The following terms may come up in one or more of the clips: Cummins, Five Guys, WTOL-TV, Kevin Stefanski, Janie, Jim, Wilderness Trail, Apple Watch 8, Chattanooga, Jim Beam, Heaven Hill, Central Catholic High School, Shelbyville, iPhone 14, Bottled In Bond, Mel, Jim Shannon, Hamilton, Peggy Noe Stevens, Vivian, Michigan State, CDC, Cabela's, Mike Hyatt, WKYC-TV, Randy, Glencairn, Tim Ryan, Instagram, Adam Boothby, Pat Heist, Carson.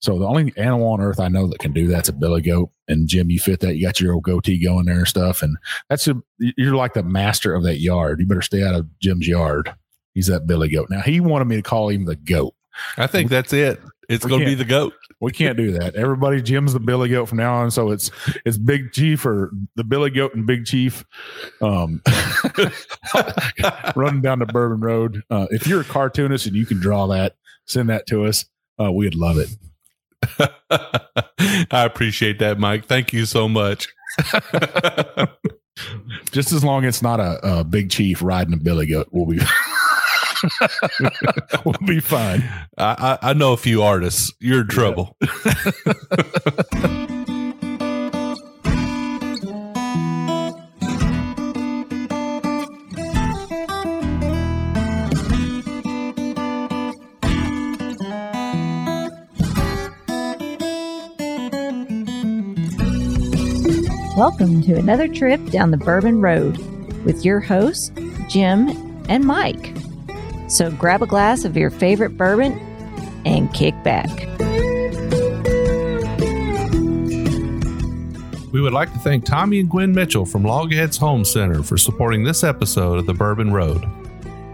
So the only animal on earth I know that can do that's a billy goat. And Jim, you fit that. You got your old goatee going there and stuff. And you're like the master of that yard. You better stay out of Jim's yard. He's that billy goat. Now, he wanted me to call him the goat. I think that's it. It's going to be the goat. We can't do that. Everybody, Jim's the billy goat from now on. So it's Big Chief or the billy goat and Big Chief running down the Bourbon Road. If you're a cartoonist and you can draw that, send that to us. We'd love it. I appreciate that, Mike. Thank you so much. Just as long as it's not a Big Chief riding a billy goat, we'll be fine. I know a few artists. You're in trouble. Yeah. Welcome to another trip down the Bourbon Road with your hosts, Jim and Mike. So grab a glass of your favorite bourbon and kick back. We would like to thank Tommy and Gwen Mitchell from Logheads Home Center for supporting this episode of the Bourbon Road.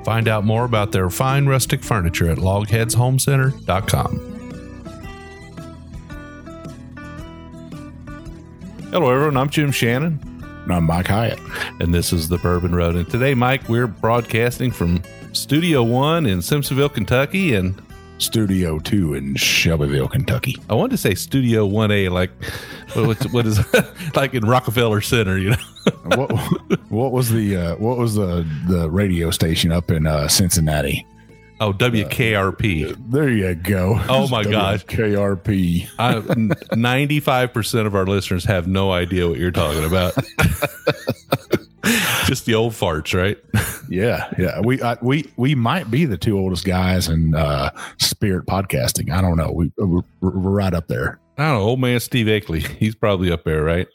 Find out more about their fine rustic furniture at logheadshomecenter.com. Hello, everyone. I'm Jim Shannon. And I'm Mike Hyatt. And this is the Bourbon Road. And today, Mike, we're broadcasting from Studio 1 in Simpsonville, Kentucky, and Studio 2 in Shelbyville, Kentucky. I wanted to say Studio 1A, like what is like in Rockefeller Center, you know? what was the radio station up in Cincinnati? Oh, WKRP. There you go. Oh, my gosh. WKRP. 95% of our listeners have no idea what you're talking about. Just the old farts, right? Yeah. We might be the two oldest guys in spirit podcasting. I don't know. We're right up there. I don't know. Old man Steve Akeley. He's probably up there, right?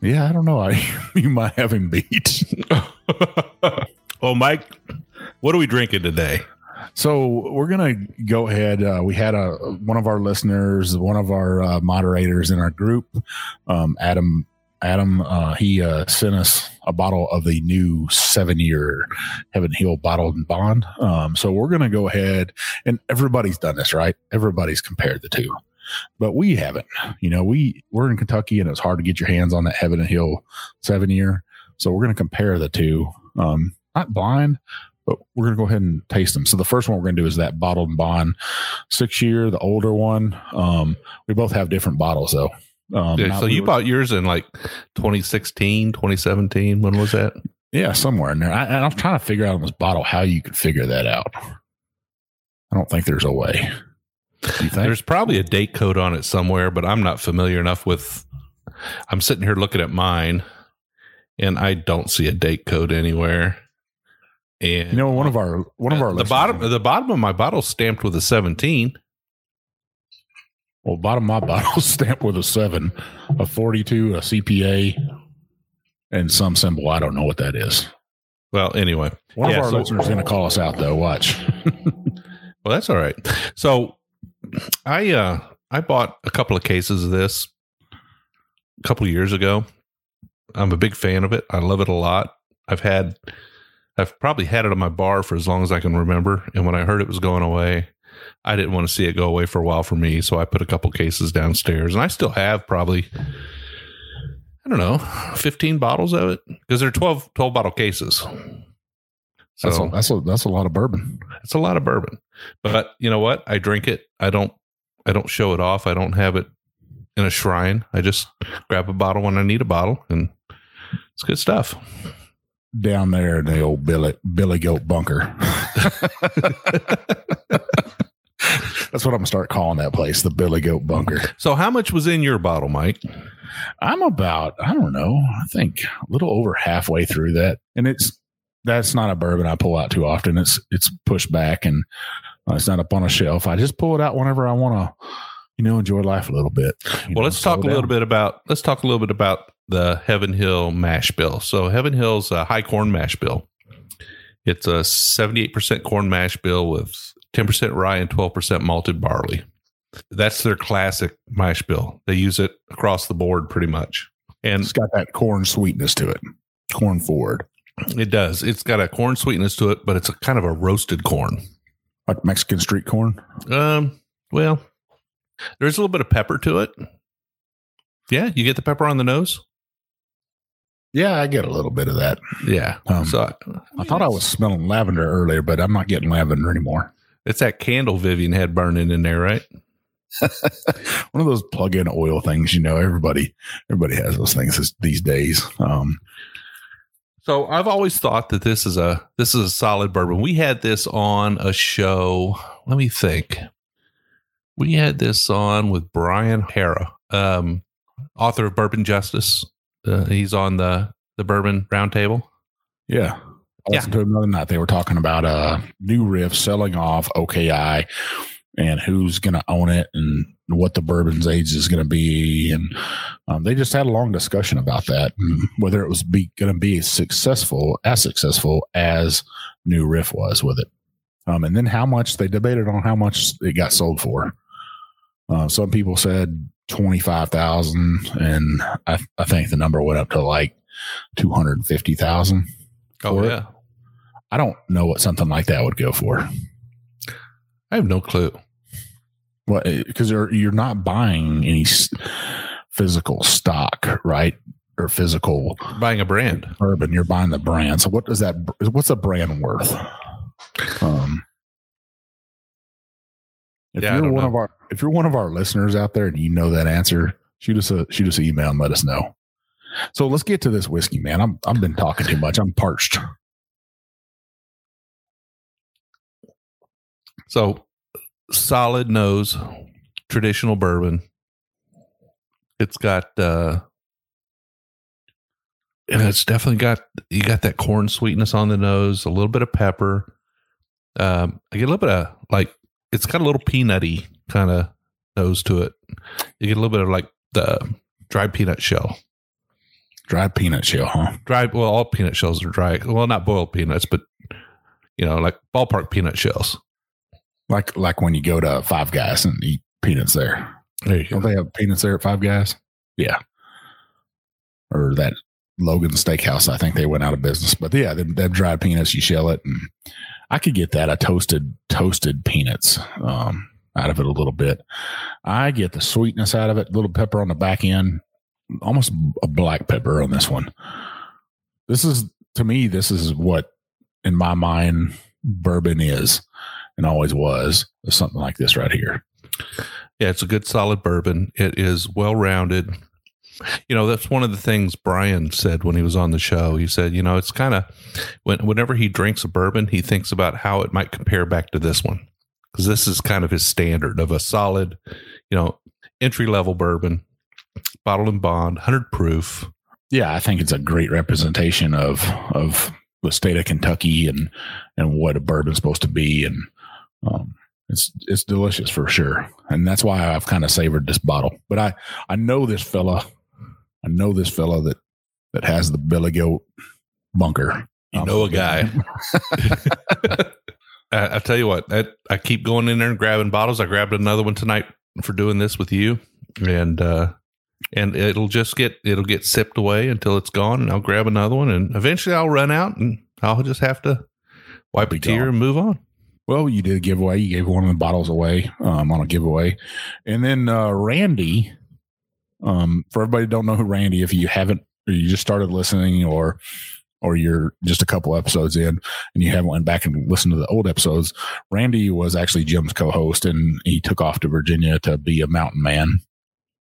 Yeah, I don't know. You might have him beat. Oh, Mike, what are we drinking today? So we're going to go ahead. We had one of our listeners, one of our moderators in our group, Adam. He sent us a bottle of the new 7-year Heaven Hill bottled and bond. So we're going to go ahead, and everybody's done this, right? Everybody's compared the two, but we haven't. You know, we're in Kentucky, and it's hard to get your hands on that Heaven Hill 7-year. So we're going to compare the two, not blind, but we're going to go ahead and taste them. So the first one we're going to do is that bottled and bond 6-year, the older one. We both have different bottles though. You bought yours in like 2016, 2017. When was that? Yeah. Somewhere in there. And I'm trying to figure out on this bottle how you could figure that out. I don't think there's a way. You think? There's probably a date code on it somewhere, but I'm not familiar enough with, I'm sitting here looking at mine and I don't see a date code anywhere. And you know, one of our the bottom of my bottle stamped with a 17. Well, bottom of my bottle stamped with a 7, a 42, a CPA, and some symbol. I don't know what that is. Well, anyway, one of our listeners is going to call us out though. Watch. Well, that's all right. So I bought a couple of cases of this a couple of years ago. I'm a big fan of it. I love it a lot. I've probably had it on my bar for as long as I can remember. And when I heard it was going away, I didn't want to see it go away for a while for me. So I put a couple cases downstairs, and I still have probably, I don't know, 15 bottles of it because they're 12 bottle cases. So that's a lot of bourbon. It's a lot of bourbon, but you know what? I drink it. I don't show it off. I don't have it in a shrine. I just grab a bottle when I need a bottle, and it's good stuff. Down there in the old billy goat bunker. That's what I'm gonna start calling that place, the billy goat bunker. So how much was in your bottle, Mike? I'm about, I don't know, I think a little over halfway through that. And that's not a bourbon I pull out too often. It's pushed back, and it's not up on a shelf. I just pull it out whenever I want to, you know, enjoy life a little bit. Well, let's talk a little bit about the Heaven Hill mash bill. So Heaven Hill's a high corn mash bill. It's a 78% corn mash bill with 10% rye and 12% malted barley. That's their classic mash bill. They use it across the board pretty much. And it's got that corn sweetness to it. Corn forward. It does. It's got a corn sweetness to it, but it's a kind of a roasted corn. Like Mexican street corn? Well, there's a little bit of pepper to it. Yeah, you get the pepper on the nose? Yeah, I get a little bit of that. Yeah. So I thought I was smelling lavender earlier, but I'm not getting lavender anymore. It's that candle Vivian had burning in there, right? One of those plug-in oil things, you know, everybody has those things these days. So I've always thought that this is a solid bourbon. We had this on a show. Let me think. We had this on with Brian Harrow, author of Bourbon Justice. He's on the Bourbon Roundtable. Yeah. I listened to him the other night. They were talking about New Riff selling off OKI and who's going to own it and what the bourbon's age is going to be. And they just had a long discussion about that and whether it was going to be as successful as New Riff was with it. And then how much they debated on how much it got sold for. Some people said $25,000, and I think the number went up to like $250,000. Oh, yeah. I don't know what something like that would go for. I have no clue. Well, because you're not buying any physical stock, right? Or physical. You're buying a brand. Bourbon. You're buying the brand. So what's a brand worth? If you're one of our listeners out there and you know that answer, shoot us an email and let us know. So let's get to this whiskey, man. I've been talking too much. I'm parched. So solid nose, traditional bourbon. It's got and it's definitely got that corn sweetness on the nose, a little bit of pepper. I get a little bit of like it's got a little peanutty kind of nose to it. You get a little bit of like the dried peanut shell. Dried peanut shell, huh? Well, all peanut shells are dry. Well, not boiled peanuts, but, you know, like ballpark peanut shells. Like when you go to Five Guys and eat peanuts there. Don't they have peanuts there at Five Guys? Yeah. Or that Logan Steakhouse. I think they went out of business. But, yeah, they have dried peanuts. You shell it. And I could get that. I toasted peanuts out of it a little bit. I get the sweetness out of it, a little pepper on the back end. Almost a black pepper on this one. This is what in my mind bourbon is and always was, something like this right here. Yeah, it's a good solid bourbon. It is well-rounded. You know, that's one of the things Brian said when he was on the show. He said, you know, it's kind of whenever he drinks a bourbon, he thinks about how it might compare back to this one. Because this is kind of his standard of a solid, you know, entry-level bourbon. Bottled and bond, 100 proof. Yeah, I think it's a great representation of the state of Kentucky and what a bourbon's supposed to be, and it's delicious for sure. And that's why I've kind of savored this bottle. But I know this fella that has the Billy Goat bunker. You know a guy. I tell you what, I keep going in there and grabbing bottles. I grabbed another one tonight for doing this with you, and it'll get sipped away until it's gone, and I'll grab another one, and eventually I'll run out, and I'll just have to wipe a tear and move on. Well, you did a giveaway. You gave one of the bottles away on a giveaway. And then Randy, for everybody who don't know who Randy, if you haven't, or you just started listening, or you're just a couple episodes in and you haven't went back and listened to the old episodes, Randy was actually Jim's co-host, and he took off to Virginia to be a mountain man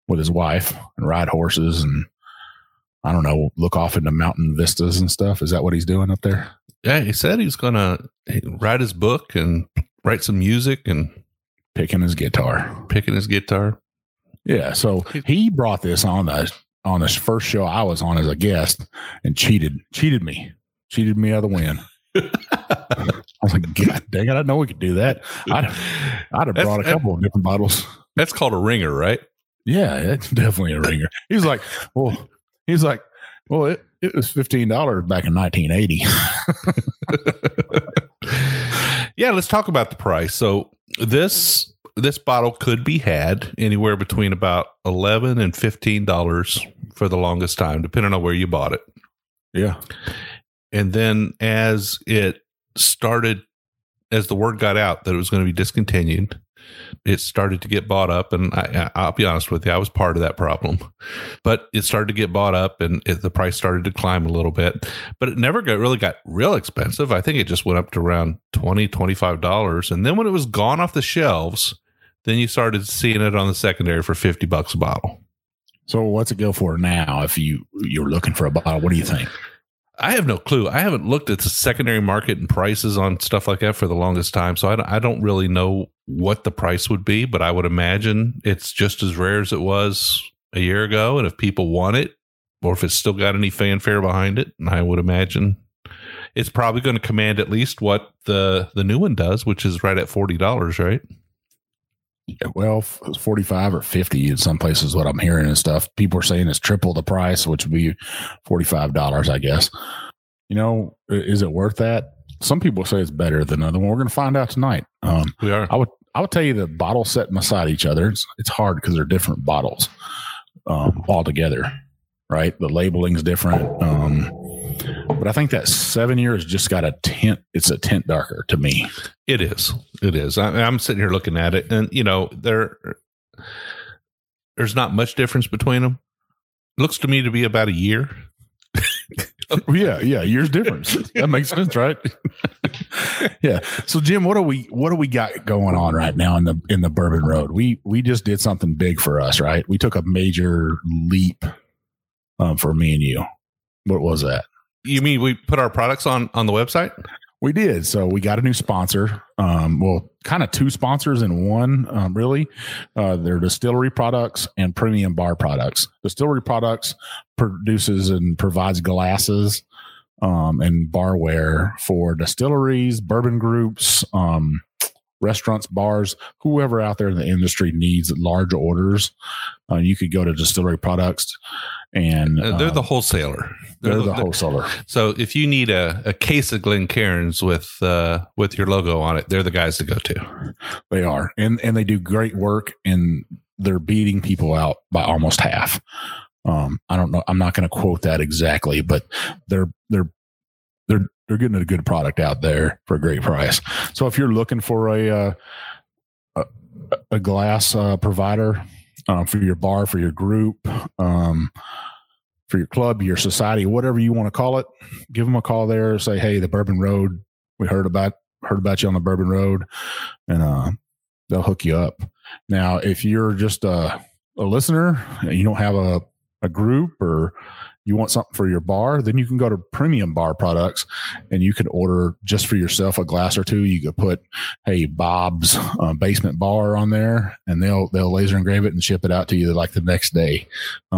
with his wife and ride horses and, I don't know, look off into mountain vistas and stuff. Is that what he's doing up there? Yeah, he said he's going to write his book and write some music and picking his guitar. Yeah, so he brought this on this first show I was on as a guest and cheated me out of the win. I was like, God dang it, I know we could do that. I'd have brought a couple of different bottles. That's called a ringer, right? Yeah, it's definitely a ringer. He was like, well, it was $15 back in 1980. Yeah, let's talk about the price. So this This bottle could be had anywhere between about $11 and $15 for the longest time, depending on where you bought it. Yeah. And then as it started, as the word got out that it was going to be discontinued, it started to get bought up. And I'll be honest with you, I was part of that problem. But it started to get bought up and the price started to climb a little bit. But it never really got real expensive. I think it just went up to around $20, $25. And then when it was gone off the shelves, then you started seeing it on the secondary for $50 a bottle. So what's it go for now if you're looking for a bottle? What do you think? I have no clue. I haven't looked at the secondary market and prices on stuff like that for the longest time. So I don't really know what the price would be, but I would imagine it's just as rare as it was a year ago. And if people want it, or if it's still got any fanfare behind it, I would imagine it's probably going to command at least what the new one does, which is right at $40, right? Well, 45 or 50 in some places, what I'm hearing and stuff. People are saying it's triple the price, which would be $45, I guess. You know, is it worth that? Some people say it's better than another one. We're going to find out tonight. We are. I would tell you the bottles sitting beside each other, it's hard because they're different bottles altogether, right? The labeling's different. But I think that 7 years just got a tint. It's a tint darker to me. It is. It is. I'm sitting here looking at it, and you know there's not much difference between them. Looks to me to be about a year. Yeah, years difference. That makes sense, right? Yeah. So Jim, what do we got going on right now in the Bourbon Road? We just did something big for us, right? We took a major leap for me and you. What was that? You mean we put our products on the website? We did. So we got a new sponsor. Well, kind of two sponsors in one, really. They're Distillery Products and Premium Bar Products. Distillery Products produces and provides glasses and barware for distilleries, bourbon groups, restaurants, bars, whoever out there in the industry needs large orders. You could go to Distillery Products. And they're the wholesaler. They're the wholesaler. So if you need a case of Glencairns with your logo on it, they're the guys to go to. They are. And they do great work, and they're beating people out by almost half. I don't know. I'm not going to quote that exactly, but they're getting a good product out there for a great price. So if you're looking for a glass provider, for your bar, for your group, for your club, your society, whatever you want to call it, give them a call there. Say, hey, the Bourbon Road, we heard about you on the Bourbon Road, and they'll hook you up. Now, if you're just a listener and you don't have a group or you want something for your bar, then you can go to Premium Bar Products and you can order just for yourself a glass or two. You could put, hey, Bob's Basement Bar on there, and they'll laser engrave it and ship it out to you like the next day.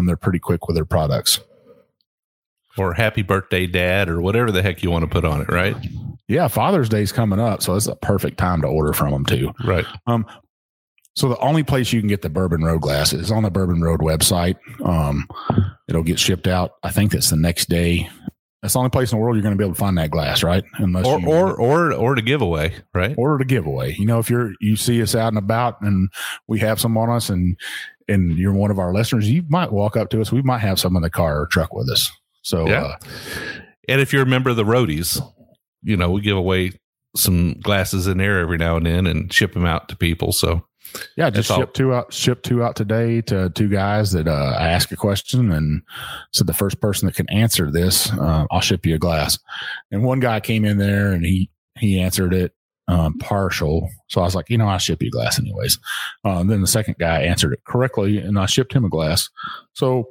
They're pretty quick with their products. Or Happy Birthday, Dad, or whatever the heck you want to put on it, right? Yeah, Father's Day's coming up, so it's a perfect time to order from them too. Right. So the only place you can get the Bourbon Road glass is on the Bourbon Road website. It'll get shipped out. I think that's the next day. That's the only place in the world you're going to be able to find that glass, right? Unless or to giveaway, right? Or to giveaway. You know, if you see us out and about and we have some on us, and you're one of our listeners, you might walk up to us. We might have some in the car or truck with us. So, yeah. And if you're a member of the Roadies, you know, we give away some glasses in there every now and then and ship them out to people. So. Yeah, just ship two out today to two guys that ask a question, and said the first person that can answer this, I'll ship you a glass. And one guy came in there and he answered it partial. So I was like, you know, I'll ship you a glass anyways. Then the second guy answered it correctly, and I shipped him a glass. So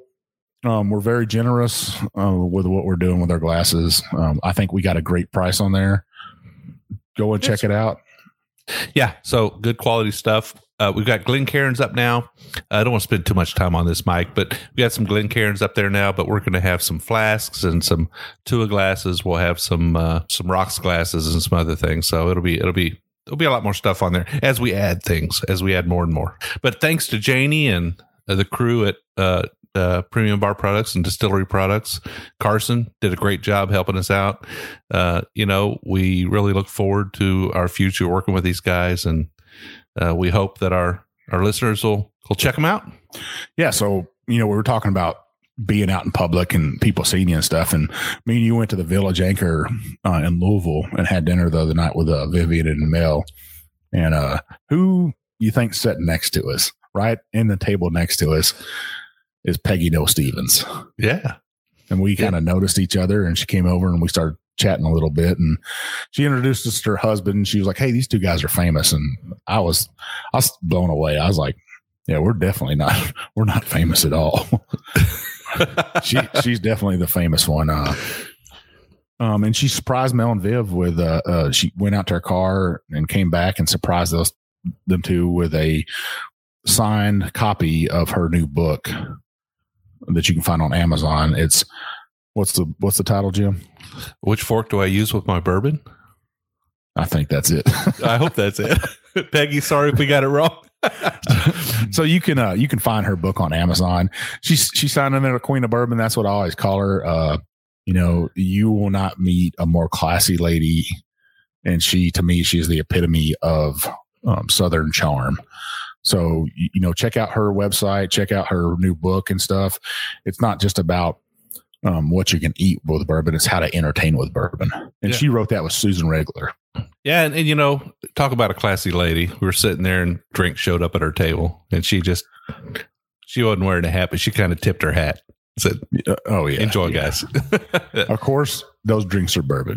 we're very generous with what we're doing with our glasses. I think we got a great price on there. Go and check it out. Yeah, so good quality stuff. We've got Glencairns up now. I don't want to spend too much time on this, Mike, but we got some Glencairns up there now. But we're going to have some flasks and some Tua glasses. We'll have some rocks glasses and some other things. So it'll be a lot more stuff on there as we add things, as we add more and more. But thanks to Janie and the crew at Premium Bar Products and Distillery Products. Carson did a great job helping us out. We really look forward to our future working with these guys, and we hope that our listeners will check them out. Yeah. So, we were talking about being out in public and people seeing you and stuff. And me and you went to the Village Anchor in Louisville and had dinner the other night with Vivian and Mel. And who you think sitting next to us, right in the table next to us, is Peggy Noe Stevens. Yeah. And we kind of noticed each other, and she came over and we started chatting a little bit, and she introduced us to her husband, and she was like, hey, these two guys are famous. And I was blown away. I was like, yeah, we're not famous at all. She's definitely the famous one. And she surprised Mel and Viv with, she went out to her car and came back and surprised them two with a signed copy of her new book that you can find on Amazon. It's what's the title, Jim? Which fork do I use with my bourbon? I think that's it. I hope that's it. Peggy, sorry if we got it wrong. So you can find her book on Amazon. She signed in there a Queen of Bourbon. That's what I always call her. You will not meet a more classy lady, and she is the epitome of Southern charm. So, check out her website, check out her new book and stuff. It's not just about what you can eat with bourbon. It's how to entertain with bourbon. And she wrote that with Susan Regler. Yeah. And talk about a classy lady. We were sitting there and drink showed up at her table, and she wasn't wearing a hat, but she kind of tipped her hat. Said, oh yeah. Enjoy, guys. Of course, those drinks are bourbon.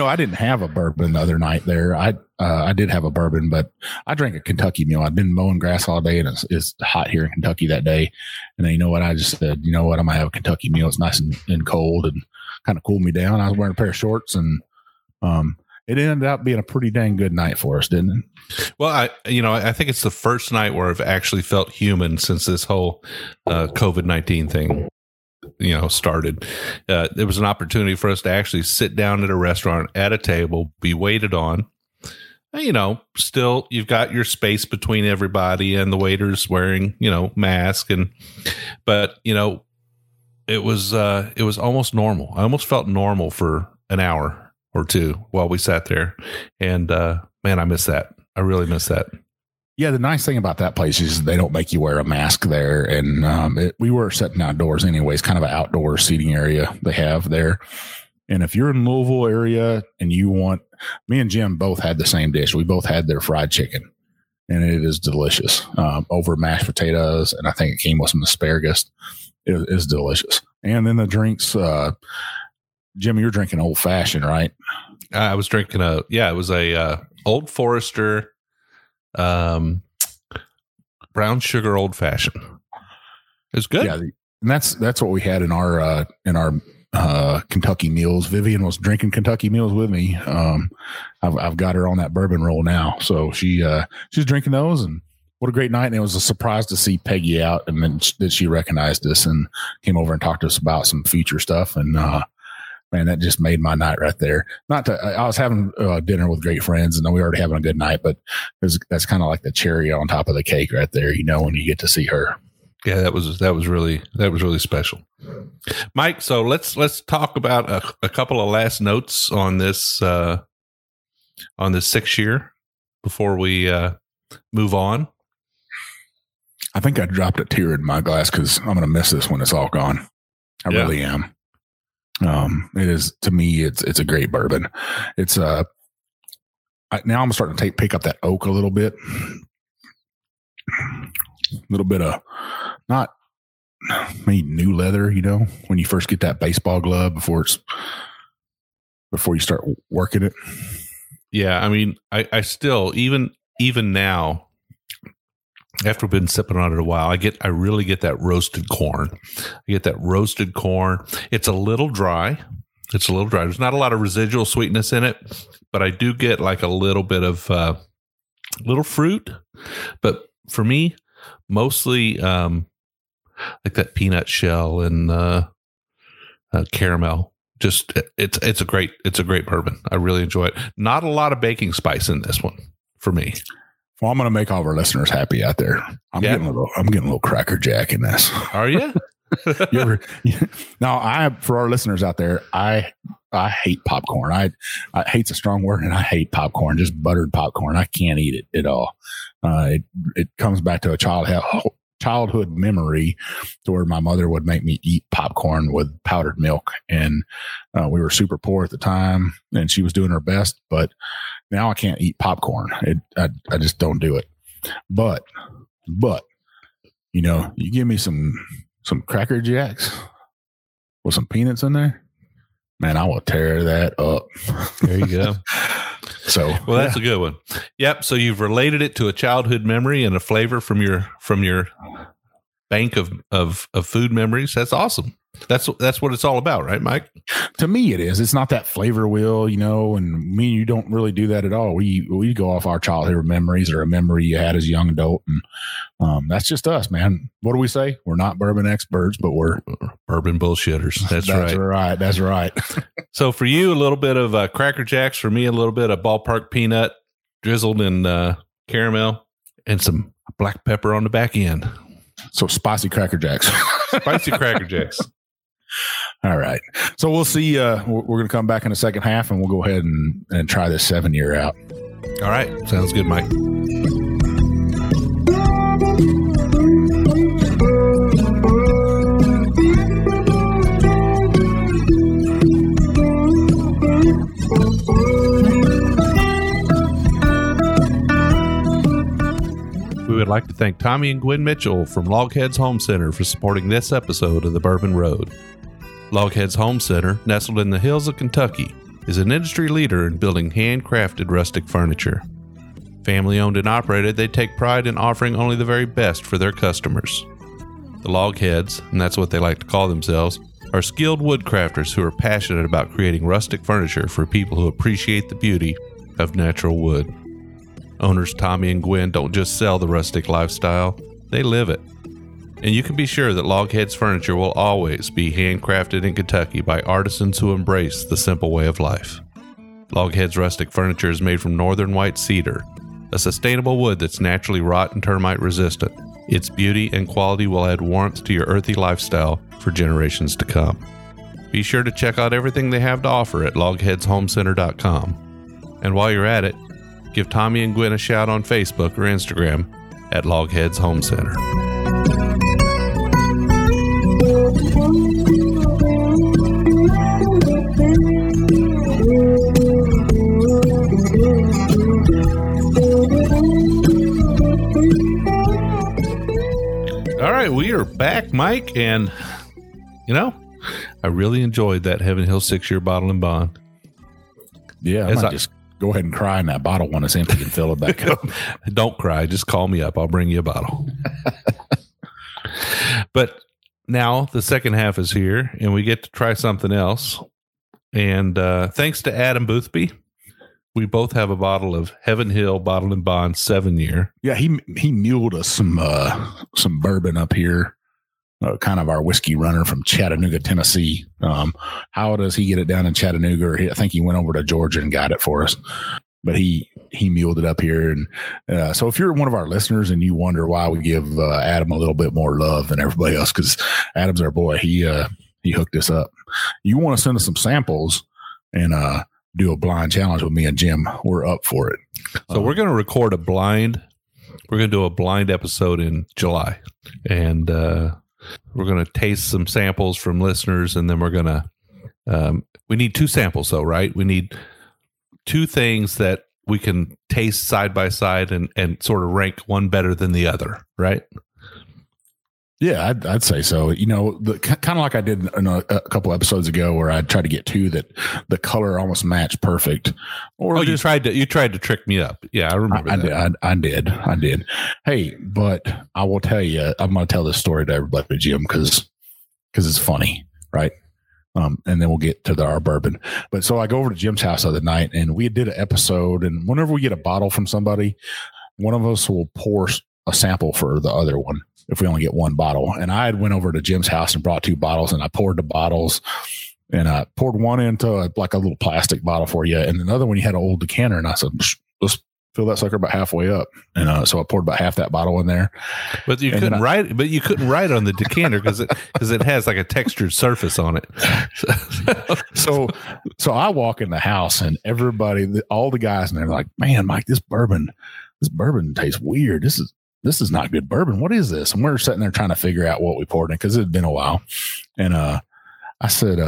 I didn't have a bourbon the other night there. I did have a bourbon, but I drank a Kentucky meal. I'd been mowing grass all day, and it's hot here in Kentucky that day. And then, I just said, I might have a Kentucky meal. It's nice and cold and kind of cooled me down. I was wearing a pair of shorts, and it ended up being a pretty dang good night for us, didn't it? Well, I think it's the first night where I've actually felt human since this whole COVID-19 thing started. There was an opportunity for us to actually sit down at a restaurant at a table, be waited on. Still you've got your space between everybody, and the waiters wearing, mask, but it was almost normal. I almost felt normal for an hour or two while we sat there. And man, I miss that. I really miss that. Yeah, the nice thing about that place is they don't make you wear a mask there. And we were sitting outdoors anyways, kind of an outdoor seating area they have there. And if you're in Louisville area and you want, me and Jim both had the same dish. We both had their fried chicken, and it is delicious over mashed potatoes. And I think it came with some asparagus. It is delicious. And then the drinks, Jim, you're drinking old fashioned, right? I was drinking it was a Old Forester. Brown sugar old fashioned. It's good. Yeah, and that's what we had in our Kentucky meals. Vivian was drinking Kentucky meals with me. I've got her on that bourbon roll now, so she's drinking those. And what a great night! And it was a surprise to see Peggy out, and then that she recognized us and came over and talked to us about some future stuff. And man, that just made my night right there. I was having dinner with great friends, and we were already having a good night, but that's kind of like the cherry on top of the cake right there, when you get to see her. Yeah, that was really special. Mike, so let's talk about a couple of last notes on this 6 year before we move on. I think I dropped a tear in my glass because I'm going to miss this when it's all gone. I really am. It is, to me, it's a great bourbon. It's now I'm starting to pick up that oak a little bit of, not maybe new leather, when you first get that baseball glove before you start working it. Yeah. I mean, I still, even now, after we've been sipping on it a while, I really get that roasted corn. I get that roasted corn. It's a little dry. There's not a lot of residual sweetness in it, but I do get like a little bit of little fruit. But for me, mostly like that peanut shell and caramel. Just it's a great bourbon. I really enjoy it. Not a lot of baking spice in this one for me. Well, I'm going to make all of our listeners happy out there. I'm getting a little Cracker Jack in this. Are you? Now, for our listeners out there, I I hate popcorn. I hate's a strong word, and I hate popcorn, just buttered popcorn. I can't eat it at all. It comes back to a childhood memory to where my mother would make me eat popcorn with powdered milk. And we were super poor at the time, and she was doing her best, but now I can't eat popcorn. I just don't do it. But, you know, you give me some Cracker Jacks with some peanuts in there, man, I will tear that up. There you go. Well, that's a good one. Yep. So you've related it to a childhood memory and a flavor from your bank of food memories. That's awesome. That's what it's all about, right, Mike? To me, it is. It's not that flavor wheel, you know, and me and you don't really do that at all. We go off our childhood memories or a memory you had as a young adult, and that's just us, man. What do we say? We're not bourbon experts, but we're bourbon bullshitters. That's right. So for you, a little bit of Cracker Jacks. For me, a little bit of ballpark peanut drizzled in caramel and some black pepper on the back end. So spicy Cracker Jacks. Spicy Cracker Jacks. All right. So we'll see. We're going to come back in the second half, and we'll go ahead and try this 7-year out. All right. Sounds good, Mike. We would like to thank Tommy and Gwen Mitchell from Logheads Home Center for supporting this episode of The Bourbon Road. Logheads Home Center, nestled in the hills of Kentucky, is an industry leader in building handcrafted rustic furniture. Family owned and operated, they take pride in offering only the very best for their customers. The Logheads, and that's what they like to call themselves, are skilled woodcrafters who are passionate about creating rustic furniture for people who appreciate the beauty of natural wood. Owners Tommy and Gwen don't just sell the rustic lifestyle, they live it. And you can be sure that Logheads furniture will always be handcrafted in Kentucky by artisans who embrace the simple way of life. Logheads rustic furniture is made from northern white cedar, a sustainable wood that's naturally rot and termite resistant. Its beauty and quality will add warmth to your earthy lifestyle for generations to come. Be sure to check out everything they have to offer at logheadshomecenter.com. And while you're at it, give Tommy and Gwen a shout on Facebook or Instagram at Logheads Home Center. All right, we are back, Mike, and you know, I really enjoyed that Heaven Hill 6-year bottle and bond. Yeah, go ahead and cry in that bottle when it's empty and fill it back up. Don't cry. Just call me up. I'll bring you a bottle. But now the second half is here, and we get to try something else. And thanks to Adam Boothby, we both have a bottle of Heaven Hill Bottle and Bond 7-year. Yeah, he muled us some bourbon up here. Kind of our whiskey runner from Chattanooga, Tennessee. How does he get it down in Chattanooga? Or I think he went over to Georgia and got it for us, but he muled it up here. And so if you're one of our listeners and you wonder why we give Adam a little bit more love than everybody else, because Adam's our boy, he hooked us up. You want to send us some samples and do a blind challenge with me and Jim? We're up for it. So we're going to record a blind. We're going to do a blind episode in July, and we're going to taste some samples from listeners, and then we're going to we need 2 samples, though, right? We need 2 things that we can taste side by side and sort of rank one better than the other, right? Yeah, I'd say so. You know, kind of like I did in a couple episodes ago where I tried to get 2 that the color almost matched perfect. You tried to trick me up. Yeah, I remember that. I did. Hey, but I will tell you, I'm going to tell this story to everybody, Jim, because it's funny, right? And then we'll get to our bourbon. But so I go over to Jim's house the other night, and we did an episode, and whenever we get a bottle from somebody, one of us will pour a sample for the other one, if we only get one bottle. And I had went over to Jim's house and brought 2 bottles, and I poured the bottles, and I poured one into like a little plastic bottle for you, and another one you had an old decanter, and I said, let's fill that sucker about halfway up. And so I poured about half that bottle in there. But you couldn't write. But you couldn't write on the decanter because it has like a textured surface on it. So I walk in the house and everybody, all the guys, and they're like, "Man, Mike, this bourbon tastes weird. This is not good bourbon. What is this?" And we're sitting there trying to figure out what we poured in because it had been a while. And I said,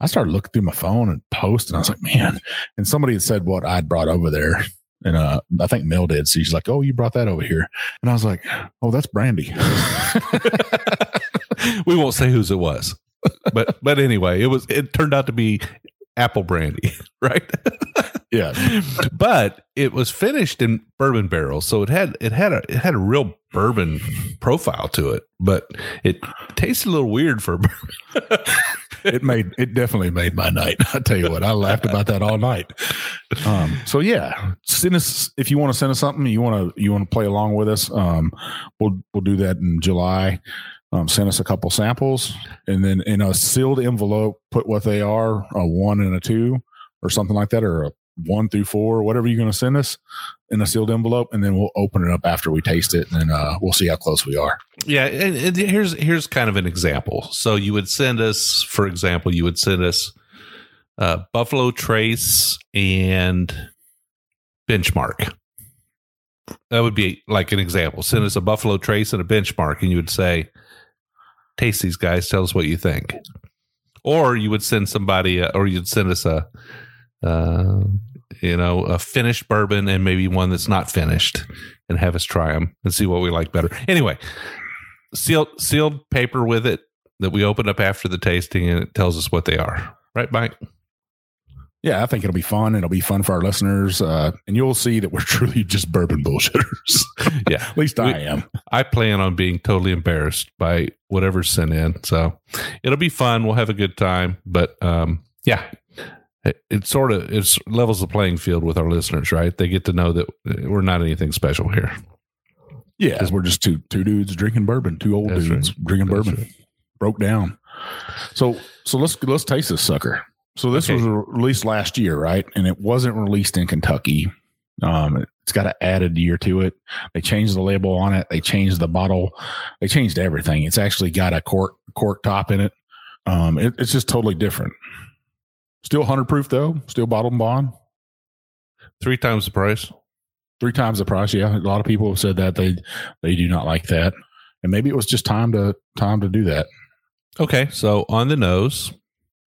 I started looking through my phone and post, and I was like, "Man!" And somebody had said what I'd brought over there. And I think Mel did. So she's like, "Oh, you brought that over here." And I was like, "Oh, that's brandy." We won't say whose it was. But anyway, it turned out to be apple brandy, right? Yeah. But it was finished in bourbon barrels. So it had a real bourbon profile to it, but it tasted a little weird for bourbon. It definitely made my night. I tell you what, I laughed about that all night. So yeah, send us if you want to send us something. You want to play along with us. We'll do that in July. Send us a couple samples, and then in a sealed envelope, put what they are: a 1 and a 2, or something like that, or a 1 through 4, whatever you're going to send us in a sealed envelope, and then we'll open it up after we taste it, and then we'll see how close we are. Yeah, and here's kind of an example. So you would send us, for example, Buffalo Trace and Benchmark. That would be like an example. Send us a Buffalo Trace and a Benchmark, and you would say, "Taste these guys. Tell us what you think." Or you would send somebody, or you'd send us a finished bourbon and maybe one that's not finished, and have us try them and see what we like better. Anyway, sealed paper with it that we open up after the tasting, and it tells us what they are. Right, Mike? Yeah, I think it'll be fun. It'll be fun for our listeners. And you'll see that we're truly just bourbon bullshitters. Yeah. At least I am. I plan on being totally embarrassed by whatever's sent in. So it'll be fun. We'll have a good time. But yeah, it levels the playing field with our listeners, right? They get to know that we're not anything special here. Yeah, because we're just two dudes drinking bourbon, two old dudes drinking bourbon. Broke down. So let's taste this sucker. So this was released last year, right? And it wasn't released in Kentucky. It's got an added year to it. They changed the label on it. They changed the bottle. They changed everything. It's actually got a cork top in it. It's just totally different. Still 100 proof, though. Still bottled and bond. 3 times the price. 3 times the price, yeah. A lot of people have said that. They do not like that. And maybe it was just time to do that. Okay, so on the nose...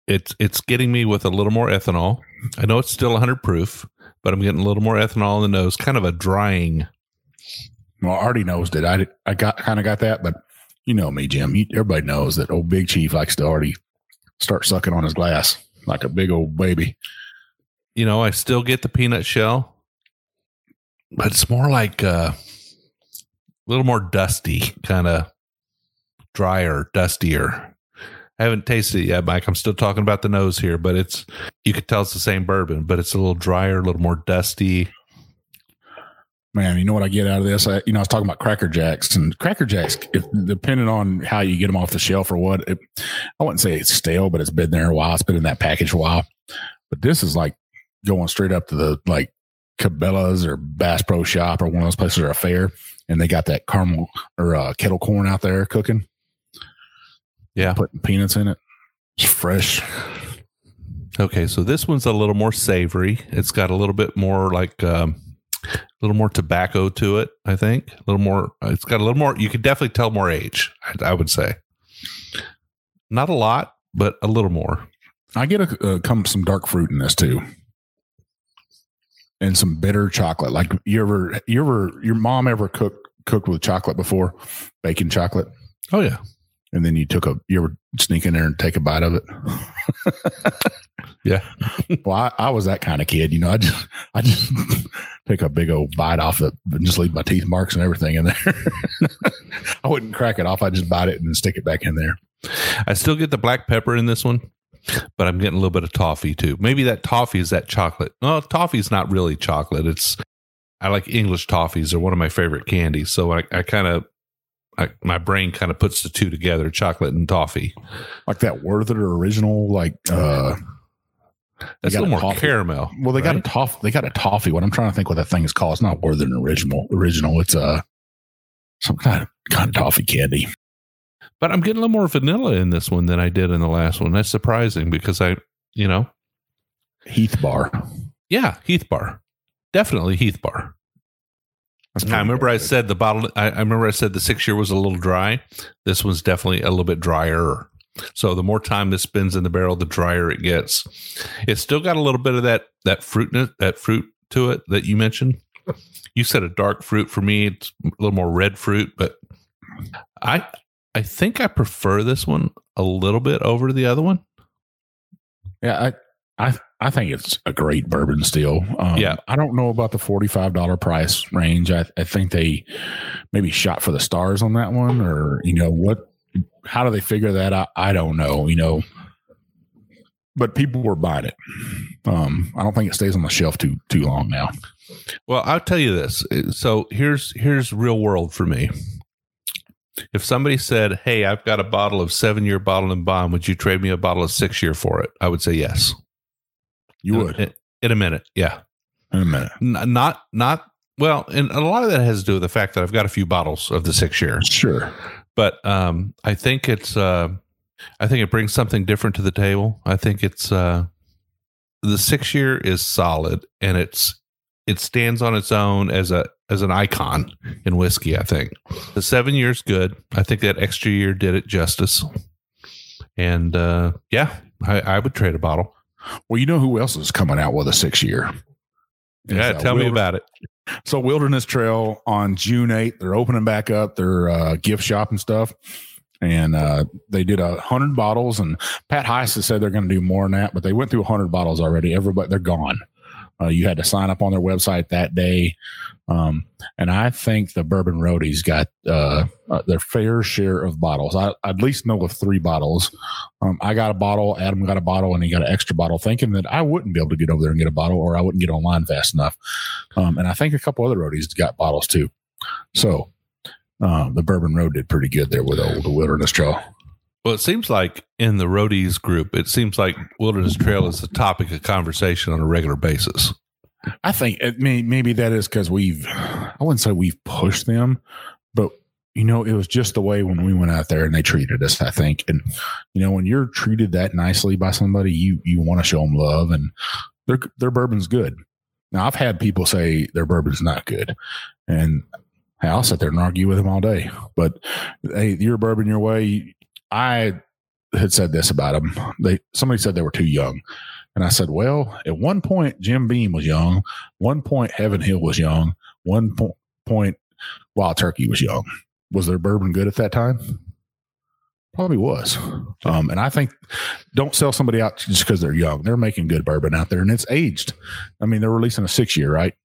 It's getting me with a little more ethanol. I know it's still 100 proof, but I'm getting a little more ethanol in the nose. Kind of a drying. Well, I already nosed it. I kind of got that, but you know me, Jim. Everybody knows that old Big Chief likes to already start sucking on his glass like a big old baby. You know, I still get the peanut shell, but it's more like a little more dusty, kind of drier, dustier. I haven't tasted it yet, Mike. I'm still talking about the nose here, but you could tell it's the same bourbon, but it's a little drier, a little more dusty. Man, you know what I get out of this? I was talking about Cracker Jacks, and Cracker Jacks, depending on how you get them off the shelf or what, I wouldn't say it's stale, but it's been there a while. It's been in that package a while. But this is like going straight up to the like Cabela's or Bass Pro Shop or one of those places that are fair, and they got that caramel or kettle corn out there cooking. Yeah. Putting peanuts in it. It's fresh. Okay. So this one's a little more savory. It's got a little bit more like a little more tobacco to it, I think. A little more. It's got a little more. You could definitely tell more age, I would say. Not a lot, but a little more. I get some dark fruit in this too. And some bitter chocolate. Like your mom ever cooked with chocolate before? Baking chocolate? Oh, yeah. And then you were sneaking in there and take a bite of it. Yeah. Well, I was that kind of kid, you know, I just take a big old bite off it and just leave my teeth marks and everything in there. I wouldn't crack it off. I just bite it and stick it back in there. I still get the black pepper in this one, but I'm getting a little bit of toffee too. Maybe that toffee is that chocolate. No, toffee's not really chocolate. I like English toffees. They're one of my favorite candies. So my brain kind of puts the two together, chocolate and toffee. Like that Werther original, like That's a little more caramel. Well, they got a toffee. What I'm trying to think what that thing is called. It's not Worth an Original. It's some kind of toffee candy. But I'm getting a little more vanilla in this one than I did in the last one. That's surprising because Heath Bar. Yeah, Heath Bar. Definitely Heath Bar. Now, I remember I said the 6 year was a little dry. This one's definitely a little bit drier. So the more time this spends in the barrel, the drier it gets. It's still got a little bit of that fruit to it that you mentioned. You said a dark fruit for me. It's a little more red fruit, but I think I prefer this one a little bit over the other one. Yeah, I think it's a great bourbon still. I don't know about the $45 price range. I think they maybe shot for the stars on that one, or how do they figure that out? I don't know, but people were buying it. I don't think it stays on the shelf too long now. Well, I'll tell you this. So here's real world for me. If somebody said, "Hey, I've got a bottle of 7 year bottle and bond. Would you trade me a bottle of 6 year for it?" I would say yes. You would in a minute, yeah. In a minute, not well. And a lot of that has to do with the fact that I've got a few bottles of the 6 year. Sure, but I think it's. I think it brings something different to the table. I think it's the 6 year is solid, and it stands on its own as an icon in whiskey. I think the 7 year's good. I think that extra year did it justice. And I would trade a bottle. Well, you know who else is coming out with a 6 year? Yeah, tell me about it. So Wilderness Trail on June 8th, they're opening back up their gift shop and stuff. And they did 100 bottles. And Pat Heist has said they're going to do more than that, but they went through 100 bottles already. Everybody, they're gone. You had to sign up on their website that day. And I think the Bourbon Roadies got their fair share of bottles. I at least know of 3 bottles. I got a bottle, Adam got a bottle, and he got an extra bottle, thinking that I wouldn't be able to get over there and get a bottle, or I wouldn't get online fast enough. And I think a couple other roadies got bottles too. So the Bourbon Road did pretty good there with the Wilderness Trail. Well, it seems like in the roadies group, it seems like Wilderness Trail is the topic of conversation on a regular basis. I think maybe that is because I wouldn't say we've pushed them, but it was just the way when we went out there and they treated us, I think. And, when you're treated that nicely by somebody, you want to show them love, and their bourbon's good. Now, I've had people say their bourbon's not good, and I'll sit there and argue with them all day, but hey, your bourbon, your way. I had said this about them. Somebody said they were too young. And I said, well, at one point, Jim Beam was young. One point, Heaven Hill was young. One point, Wild Turkey was young. Was their bourbon good at that time? Probably was. And I think don't sell somebody out just because they're young. They're making good bourbon out there, and it's aged. I mean, they're releasing a 6 year, right?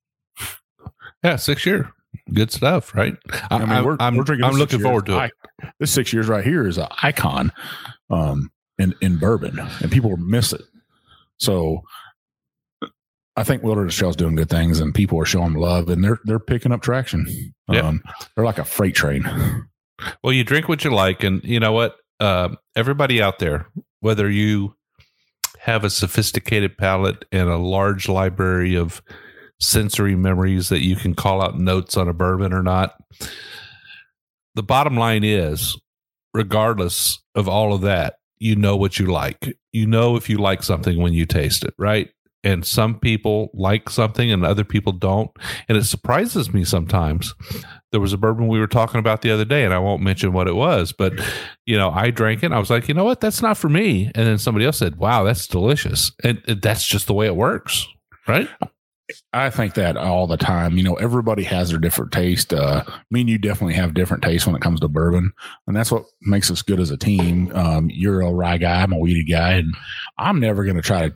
Yeah, 6 year. Good stuff, right? I'm looking forward to it. This 6 years right here is an icon in bourbon, and people miss it. So I think Wilderness Trail is doing good things, and people are showing love, and they're picking up traction. Yep. They're like a freight train. Well, you drink what you like, and you know what? Everybody out there, whether you have a sophisticated palate and a large library of sensory memories that you can call out notes on a bourbon or not, the bottom line is, regardless of all of that, what you like. If you like something when you taste it, right? And some people like something and other people don't. And it surprises me sometimes. There was a bourbon we were talking about the other day, and I won't mention what it was, but, I drank it, and I was like, you know what? That's not for me. And then somebody else said, wow, that's delicious. And that's just the way it works, right? I think that all the time. Everybody has their different taste. Me and you definitely have different tastes when it comes to bourbon, and that's what makes us good as a team. You're a rye guy, I'm a weeded guy, and I'm never going to try to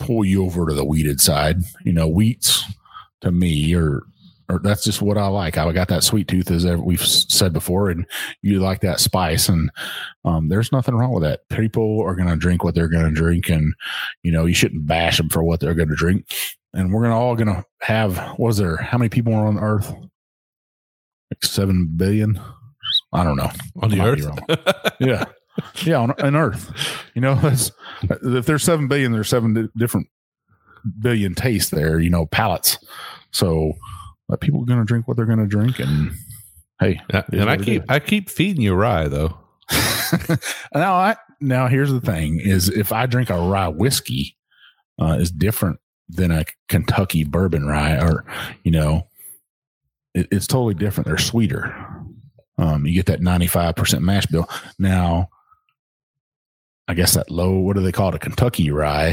pull you over to the weeded side. Wheats to me or that's just what I like. I got that sweet tooth, as we've said before, and you like that spice, and there's nothing wrong with that. People are going to drink what they're going to drink, and you shouldn't bash them for what they're going to drink. And we're all going to have, how many people are on Earth? Like 7 billion? I don't know. On the Earth? Yeah. Yeah, on Earth. You know, that's, if there's 7 billion, there's 7 different billion tastes there, you know, palates. So people are going to drink what they're going to drink. And hey. And I keep feeding you rye, though. Now, here's the thing is if I drink a rye whiskey, it's different than a Kentucky bourbon rye or, you know, it's totally different. They're sweeter. You get that 95% mash bill. Now, I guess that low, what do they call it? A Kentucky rye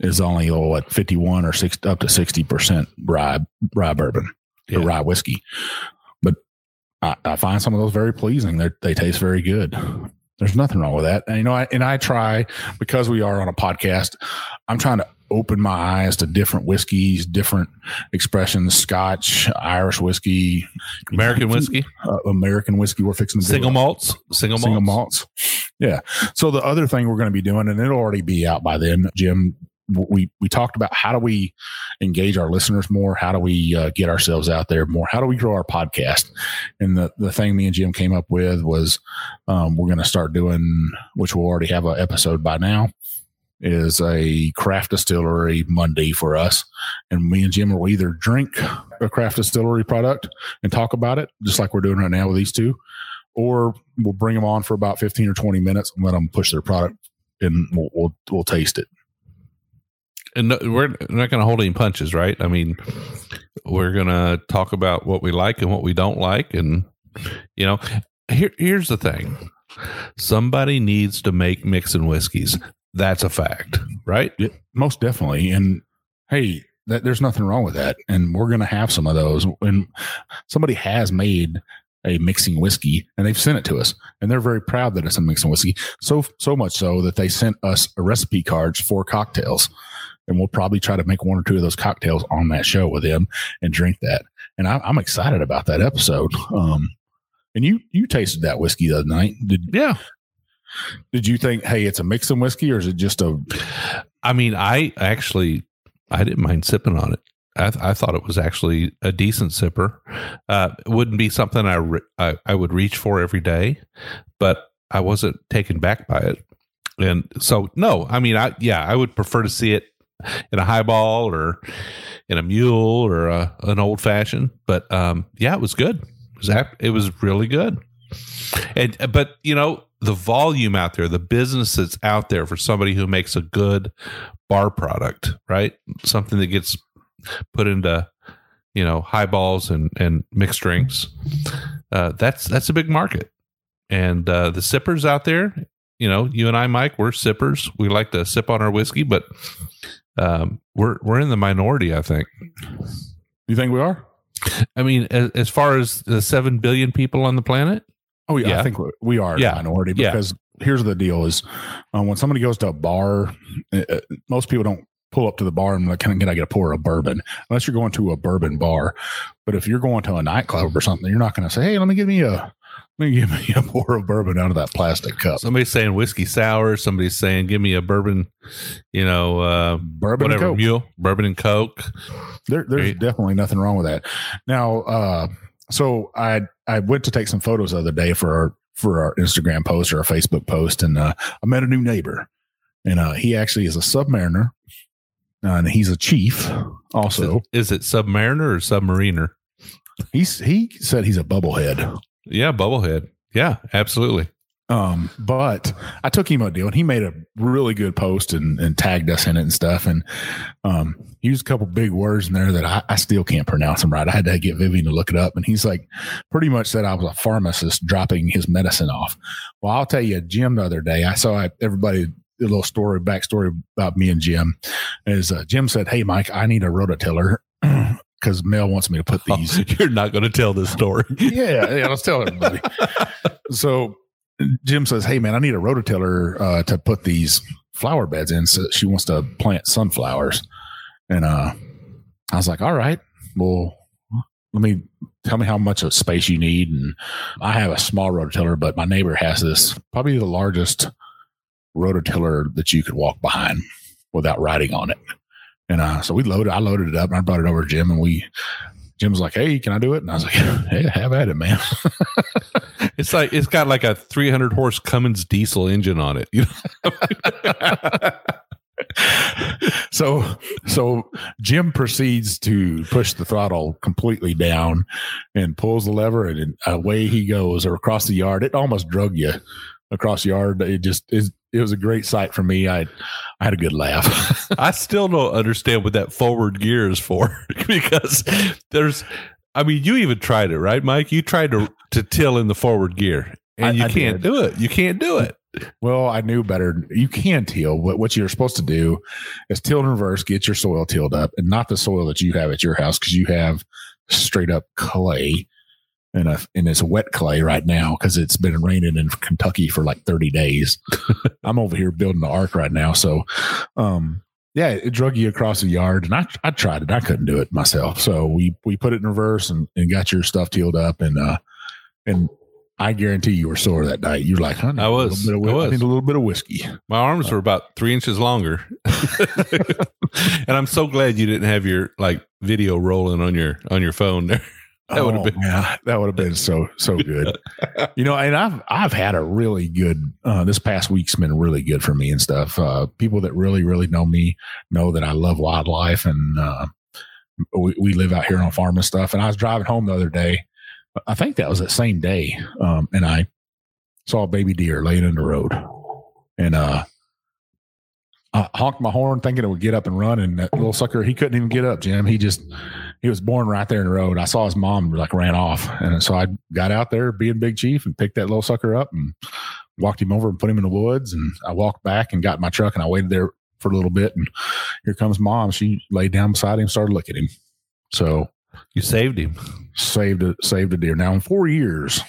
is only what 51 or up to 60% rye bourbon, yeah. Or rye whiskey. But I find some of those very pleasing. They taste very good. There's nothing wrong with that. And, you know, I try, because we are on a podcast, I'm trying to open my eyes to different whiskeys, different expressions, Scotch, Irish whiskey, American whiskey. We're fixing to single malts. Yeah. So the other thing we're going to be doing, and it'll already be out by then, Jim, we talked about how do we engage our listeners more? How do we get ourselves out there more? How do we grow our podcast? And the thing me and Jim came up with was we're going to start doing, which we'll already have an episode by now, is a craft distillery Monday for us. And me and Jim will either drink a craft distillery product and talk about it, just like we're doing right now with these two, or we'll bring them on for about 15 or 20 minutes and let them push their product and we'll taste it. And no, we're not going to hold any punches, right? I mean, we're going to talk about what we like and what we don't like. And, you know, here's the thing. Somebody needs to make mixing whiskeys. That's a fact, right? Yeah, most definitely. And hey, there's nothing wrong with that. And we're going to have some of those. And somebody has made a mixing whiskey and they've sent it to us. And they're very proud that it's a mixing whiskey. So much so that they sent us recipe cards for cocktails. And we'll probably try to make one or two of those cocktails on that show with them and drink that. And I'm excited about that episode. And you tasted that whiskey the other night. Did you think, hey, it's a mixing whiskey, or is it just a... I mean, I didn't mind sipping on it. I thought it was actually a decent sipper. It wouldn't be something I would reach for every day, but I wasn't taken back by it. And so, no, I mean, I would prefer to see it in a highball or in a mule or an old fashioned. But yeah, it was good. It was really good. And but, you know, the volume out there, the business that's out there for somebody who makes a good bar product, right? Something that gets put into, you know, highballs and mixed drinks. That's a big market. And the sippers out there, you know, you and I, Mike, we're sippers. We like to sip on our whiskey, but we're in the minority, I think. You think we are? I mean, as far as the 7 billion people on the planet. Oh, yeah, I think we are a minority because here's the deal is when somebody goes to a bar, most people don't pull up to the bar and like, can I get a pour of bourbon? Unless you're going to a bourbon bar. But if you're going to a nightclub or something, you're not going to say, hey, let me give me a pour of bourbon out of that plastic cup. Somebody's saying whiskey sour. Somebody's saying, give me a bourbon, you know, bourbon whatever, and Coke. Mule, bourbon and Coke. There's definitely nothing wrong with that. Now, so I went to take some photos the other day for our Instagram post or our Facebook post, and I met a new neighbor, and he actually is a submariner, and he's a chief also. Is it submariner or submariner? He said he's a bubblehead. Yeah, bubblehead. Yeah, absolutely. But I took him a deal, and he made a really good post and tagged us in it and stuff. And used a couple big words in there that I still can't pronounce them right. I had to get Vivian to look it up. And he's like, pretty much said I was a pharmacist dropping his medicine off. Well, I'll tell you, Jim, the other day, I saw everybody a little backstory about me and Jim. Is Jim said, hey, Mike, I need a rototiller. Because Mel wants me to put these. You're not going to tell this story. Yeah, let's tell everybody. So Jim says, hey, man, I need a rototiller to put these flower beds in. So she wants to plant sunflowers. And I was like, all right, well, tell me how much of space you need. And I have a small rototiller, but my neighbor has this, probably the largest rototiller that you could walk behind without riding on it. And so I loaded it up and I brought it over to Jim, and Jim was like, hey, can I do it? And I was like, hey, have at it, man. It's like it's got like a 300 horse Cummins diesel engine on it. You know? So Jim proceeds to push the throttle completely down and pulls the lever, and away he goes, or across the yard. It almost drug you across the yard. It was a great sight for me. I had a good laugh. I still don't understand what that forward gear is for, because you even tried it, right, Mike? You tried to till in the forward gear, and You can't do it. Well, I knew better. You can till, but what you're supposed to do is till in reverse, get your soil tilled up, and not the soil that you have at your house, because you have straight up clay, and it's wet clay right now because it's been raining in Kentucky for like 30 days. I'm over here building the ark right now. So, yeah, it drug you across the yard, and I tried it. I couldn't do it myself. So we put it in reverse and got your stuff tilled up, and I guarantee you were sore that night. You're like, honey, I need a little bit of whiskey. My arms were about 3 inches longer. And I'm so glad you didn't have your video rolling on your phone there. That would have been so good. And I've had a really good, this past week's been really good for me and stuff. People that really, really know me know that I love wildlife, and we live out here on a farm and stuff. And I was driving home the other day. I think that was that same day. And I saw a baby deer laying in the road, and I honked my horn thinking it would get up and run. And that little sucker, he couldn't even get up, Jim. He was born right there in the road. I saw his mom ran off. And so I got out there being big chief and picked that little sucker up and walked him over and put him in the woods. And I walked back and got in my truck, and I waited there for a little bit. And here comes mom. She laid down beside him, started looking at him. So you saved him. Saved a deer. Now in 4 years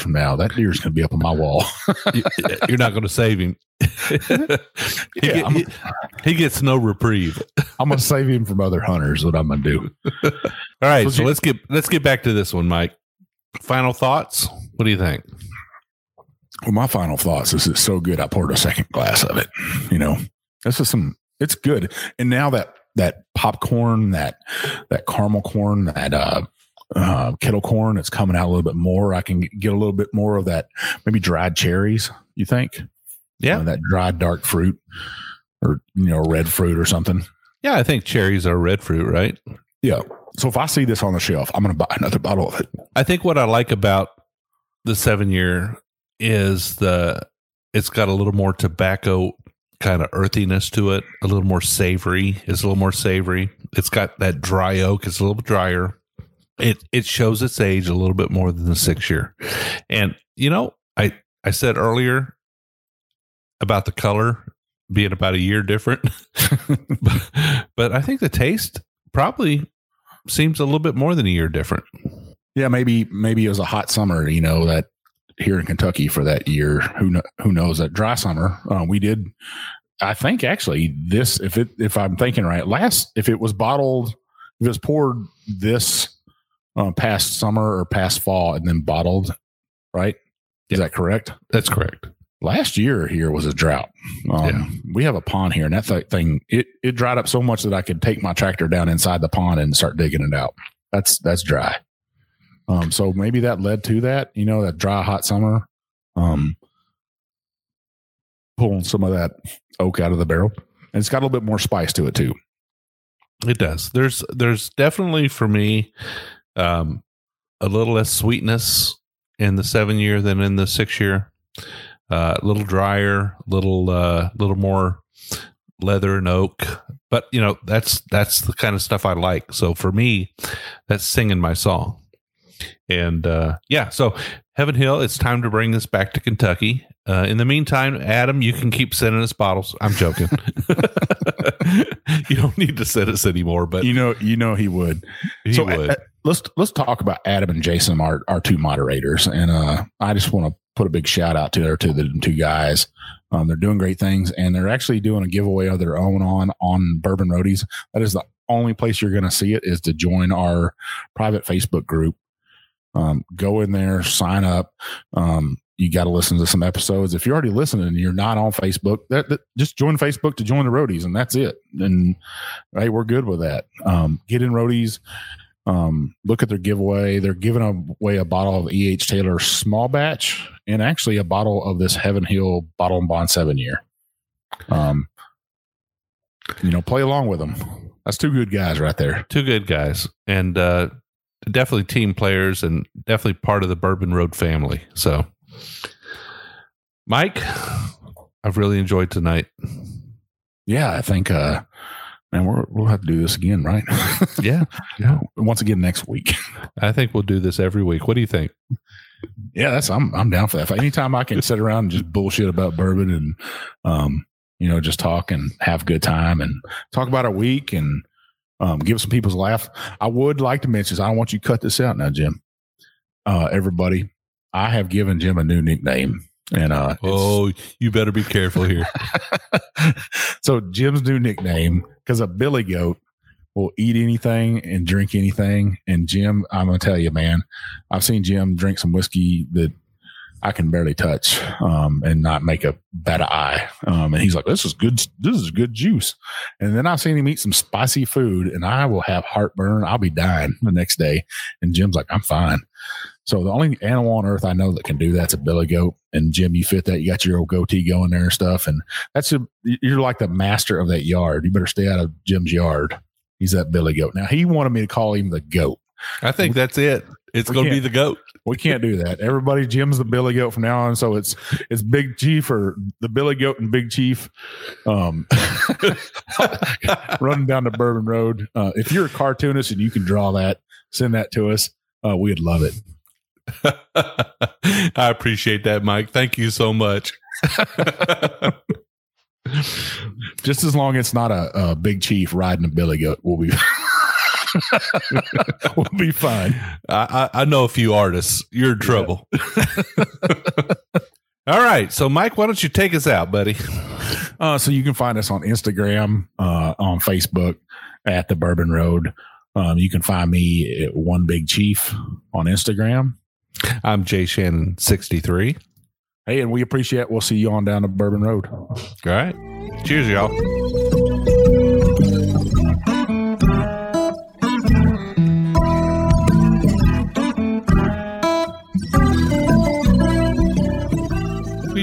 from now, that deer's going to be up on my wall. You're not going to save him. He gets no reprieve. I'm going to save him from other hunters. What I'm going to do. All right. So let's get back to this one, Mike. Final thoughts. What do you think? Well, my final thoughts is it's so good. I poured a second glass of it. It's good. And now that popcorn, that caramel corn, that kettle corn, it's coming out a little bit more. I can get a little bit more of that, maybe dried cherries, you think? Yeah. That dried dark fruit, or red fruit or something. Yeah, I think cherries are red fruit, right? Yeah. So if I see this on the shelf, I'm going to buy another bottle of it. I think what I like about the 7 year is it's got a little more tobacco kind of earthiness to it, a little more savory. It's a little more savory. It's got that dry oak. It's a little drier. It shows its age a little bit more than the 6 year. And, I said earlier about the color being about a year different, but I think the taste probably seems a little bit more than a year different. Yeah, maybe it was a hot summer, that here in Kentucky for that year. Who knows? That dry summer, we did. I think actually this, if I'm thinking right, if it was bottled, if it was poured this past summer or past fall and then bottled, right? Yeah. Is that correct? That's correct. Last year here was a drought. We have a pond here, and that thing, it dried up so much that I could take my tractor down inside the pond and start digging it out. That's dry. So maybe that led to that, that dry, hot summer, pulling some of that oak out of the barrel. And it's got a little bit more spice to it too. It does. There's definitely for me, a little less sweetness in the 7 year than in the 6 year, a little drier, little more leather and oak, but that's the kind of stuff I like. So for me, that's singing my song. And so Heaven Hill, it's time to bring this back to Kentucky. In the meantime, Adam, you can keep sending us bottles. I'm joking. You don't need to send us anymore, but he would. He would. Let's talk about Adam and Jason, our two moderators, and I just want to put a big shout out to the two guys. They're doing great things, and they're actually doing a giveaway of their own on Bourbon Roadies. That is the only place you're going to see it, is to join our private Facebook group. Go in there, sign up. You got to listen to some episodes. If you're already listening and you're not on Facebook, just join Facebook to join the Roadies, and that's it. And hey, we're good with that. Get in Roadies. Look at their giveaway. They're giving away a bottle of E.H. Taylor small batch and actually a bottle of this Heaven Hill bottle and bond 7 year. You know, play along with them. That's two good guys right there. Two good guys. And definitely team players and definitely part of the Bourbon Road family. So, Mike, I've really enjoyed tonight. Yeah, I think... And we'll have to do this again, right? Yeah. Once again next week. I think we'll do this every week. What do you think? Yeah, I'm down for that. Anytime I can sit around and just bullshit about bourbon and, just talk and have a good time and talk about our week and give some people's laugh. I would like to mention, I don't want you to cut this out now, Jim. Everybody, I have given Jim a new nickname. And you better be careful here. So Jim's new nickname, because a billy goat will eat anything and drink anything. And Jim, I'm gonna tell you, man, I've seen Jim drink some whiskey that I can barely touch and not make a bad eye. And he's like, this is good juice. And then I've seen him eat some spicy food and I will have heartburn. I'll be dying the next day. And Jim's like, I'm fine. So the only animal on earth I know that can do that's a billy goat. And Jim, you fit that. You got your old goatee going there and stuff. And you're like the master of that yard. You better stay out of Jim's yard. He's that billy goat. Now, he wanted me to call him the goat. I think that's it. It's going to be the goat. We can't do that. Everybody, Jim's the billy goat from now on. So it's Big Chief or the billy goat and Big Chief running down the Bourbon Road. If you're a cartoonist and you can draw that, send that to us. We'd love it. I appreciate that, Mike. Thank you so much. Just as long as it's not a Big Chief riding a billy goat, we'll be fine. I know a few artists. You're in trouble. Yeah. All right. So, Mike, why don't you take us out, buddy? So you can find us on Instagram, on Facebook at The Bourbon Road. You can find me at One Big Chief on Instagram. I'm Jay Shannon 63. Hey, and we appreciate it. We'll see you on down the Bourbon Road. All right. Cheers, y'all. We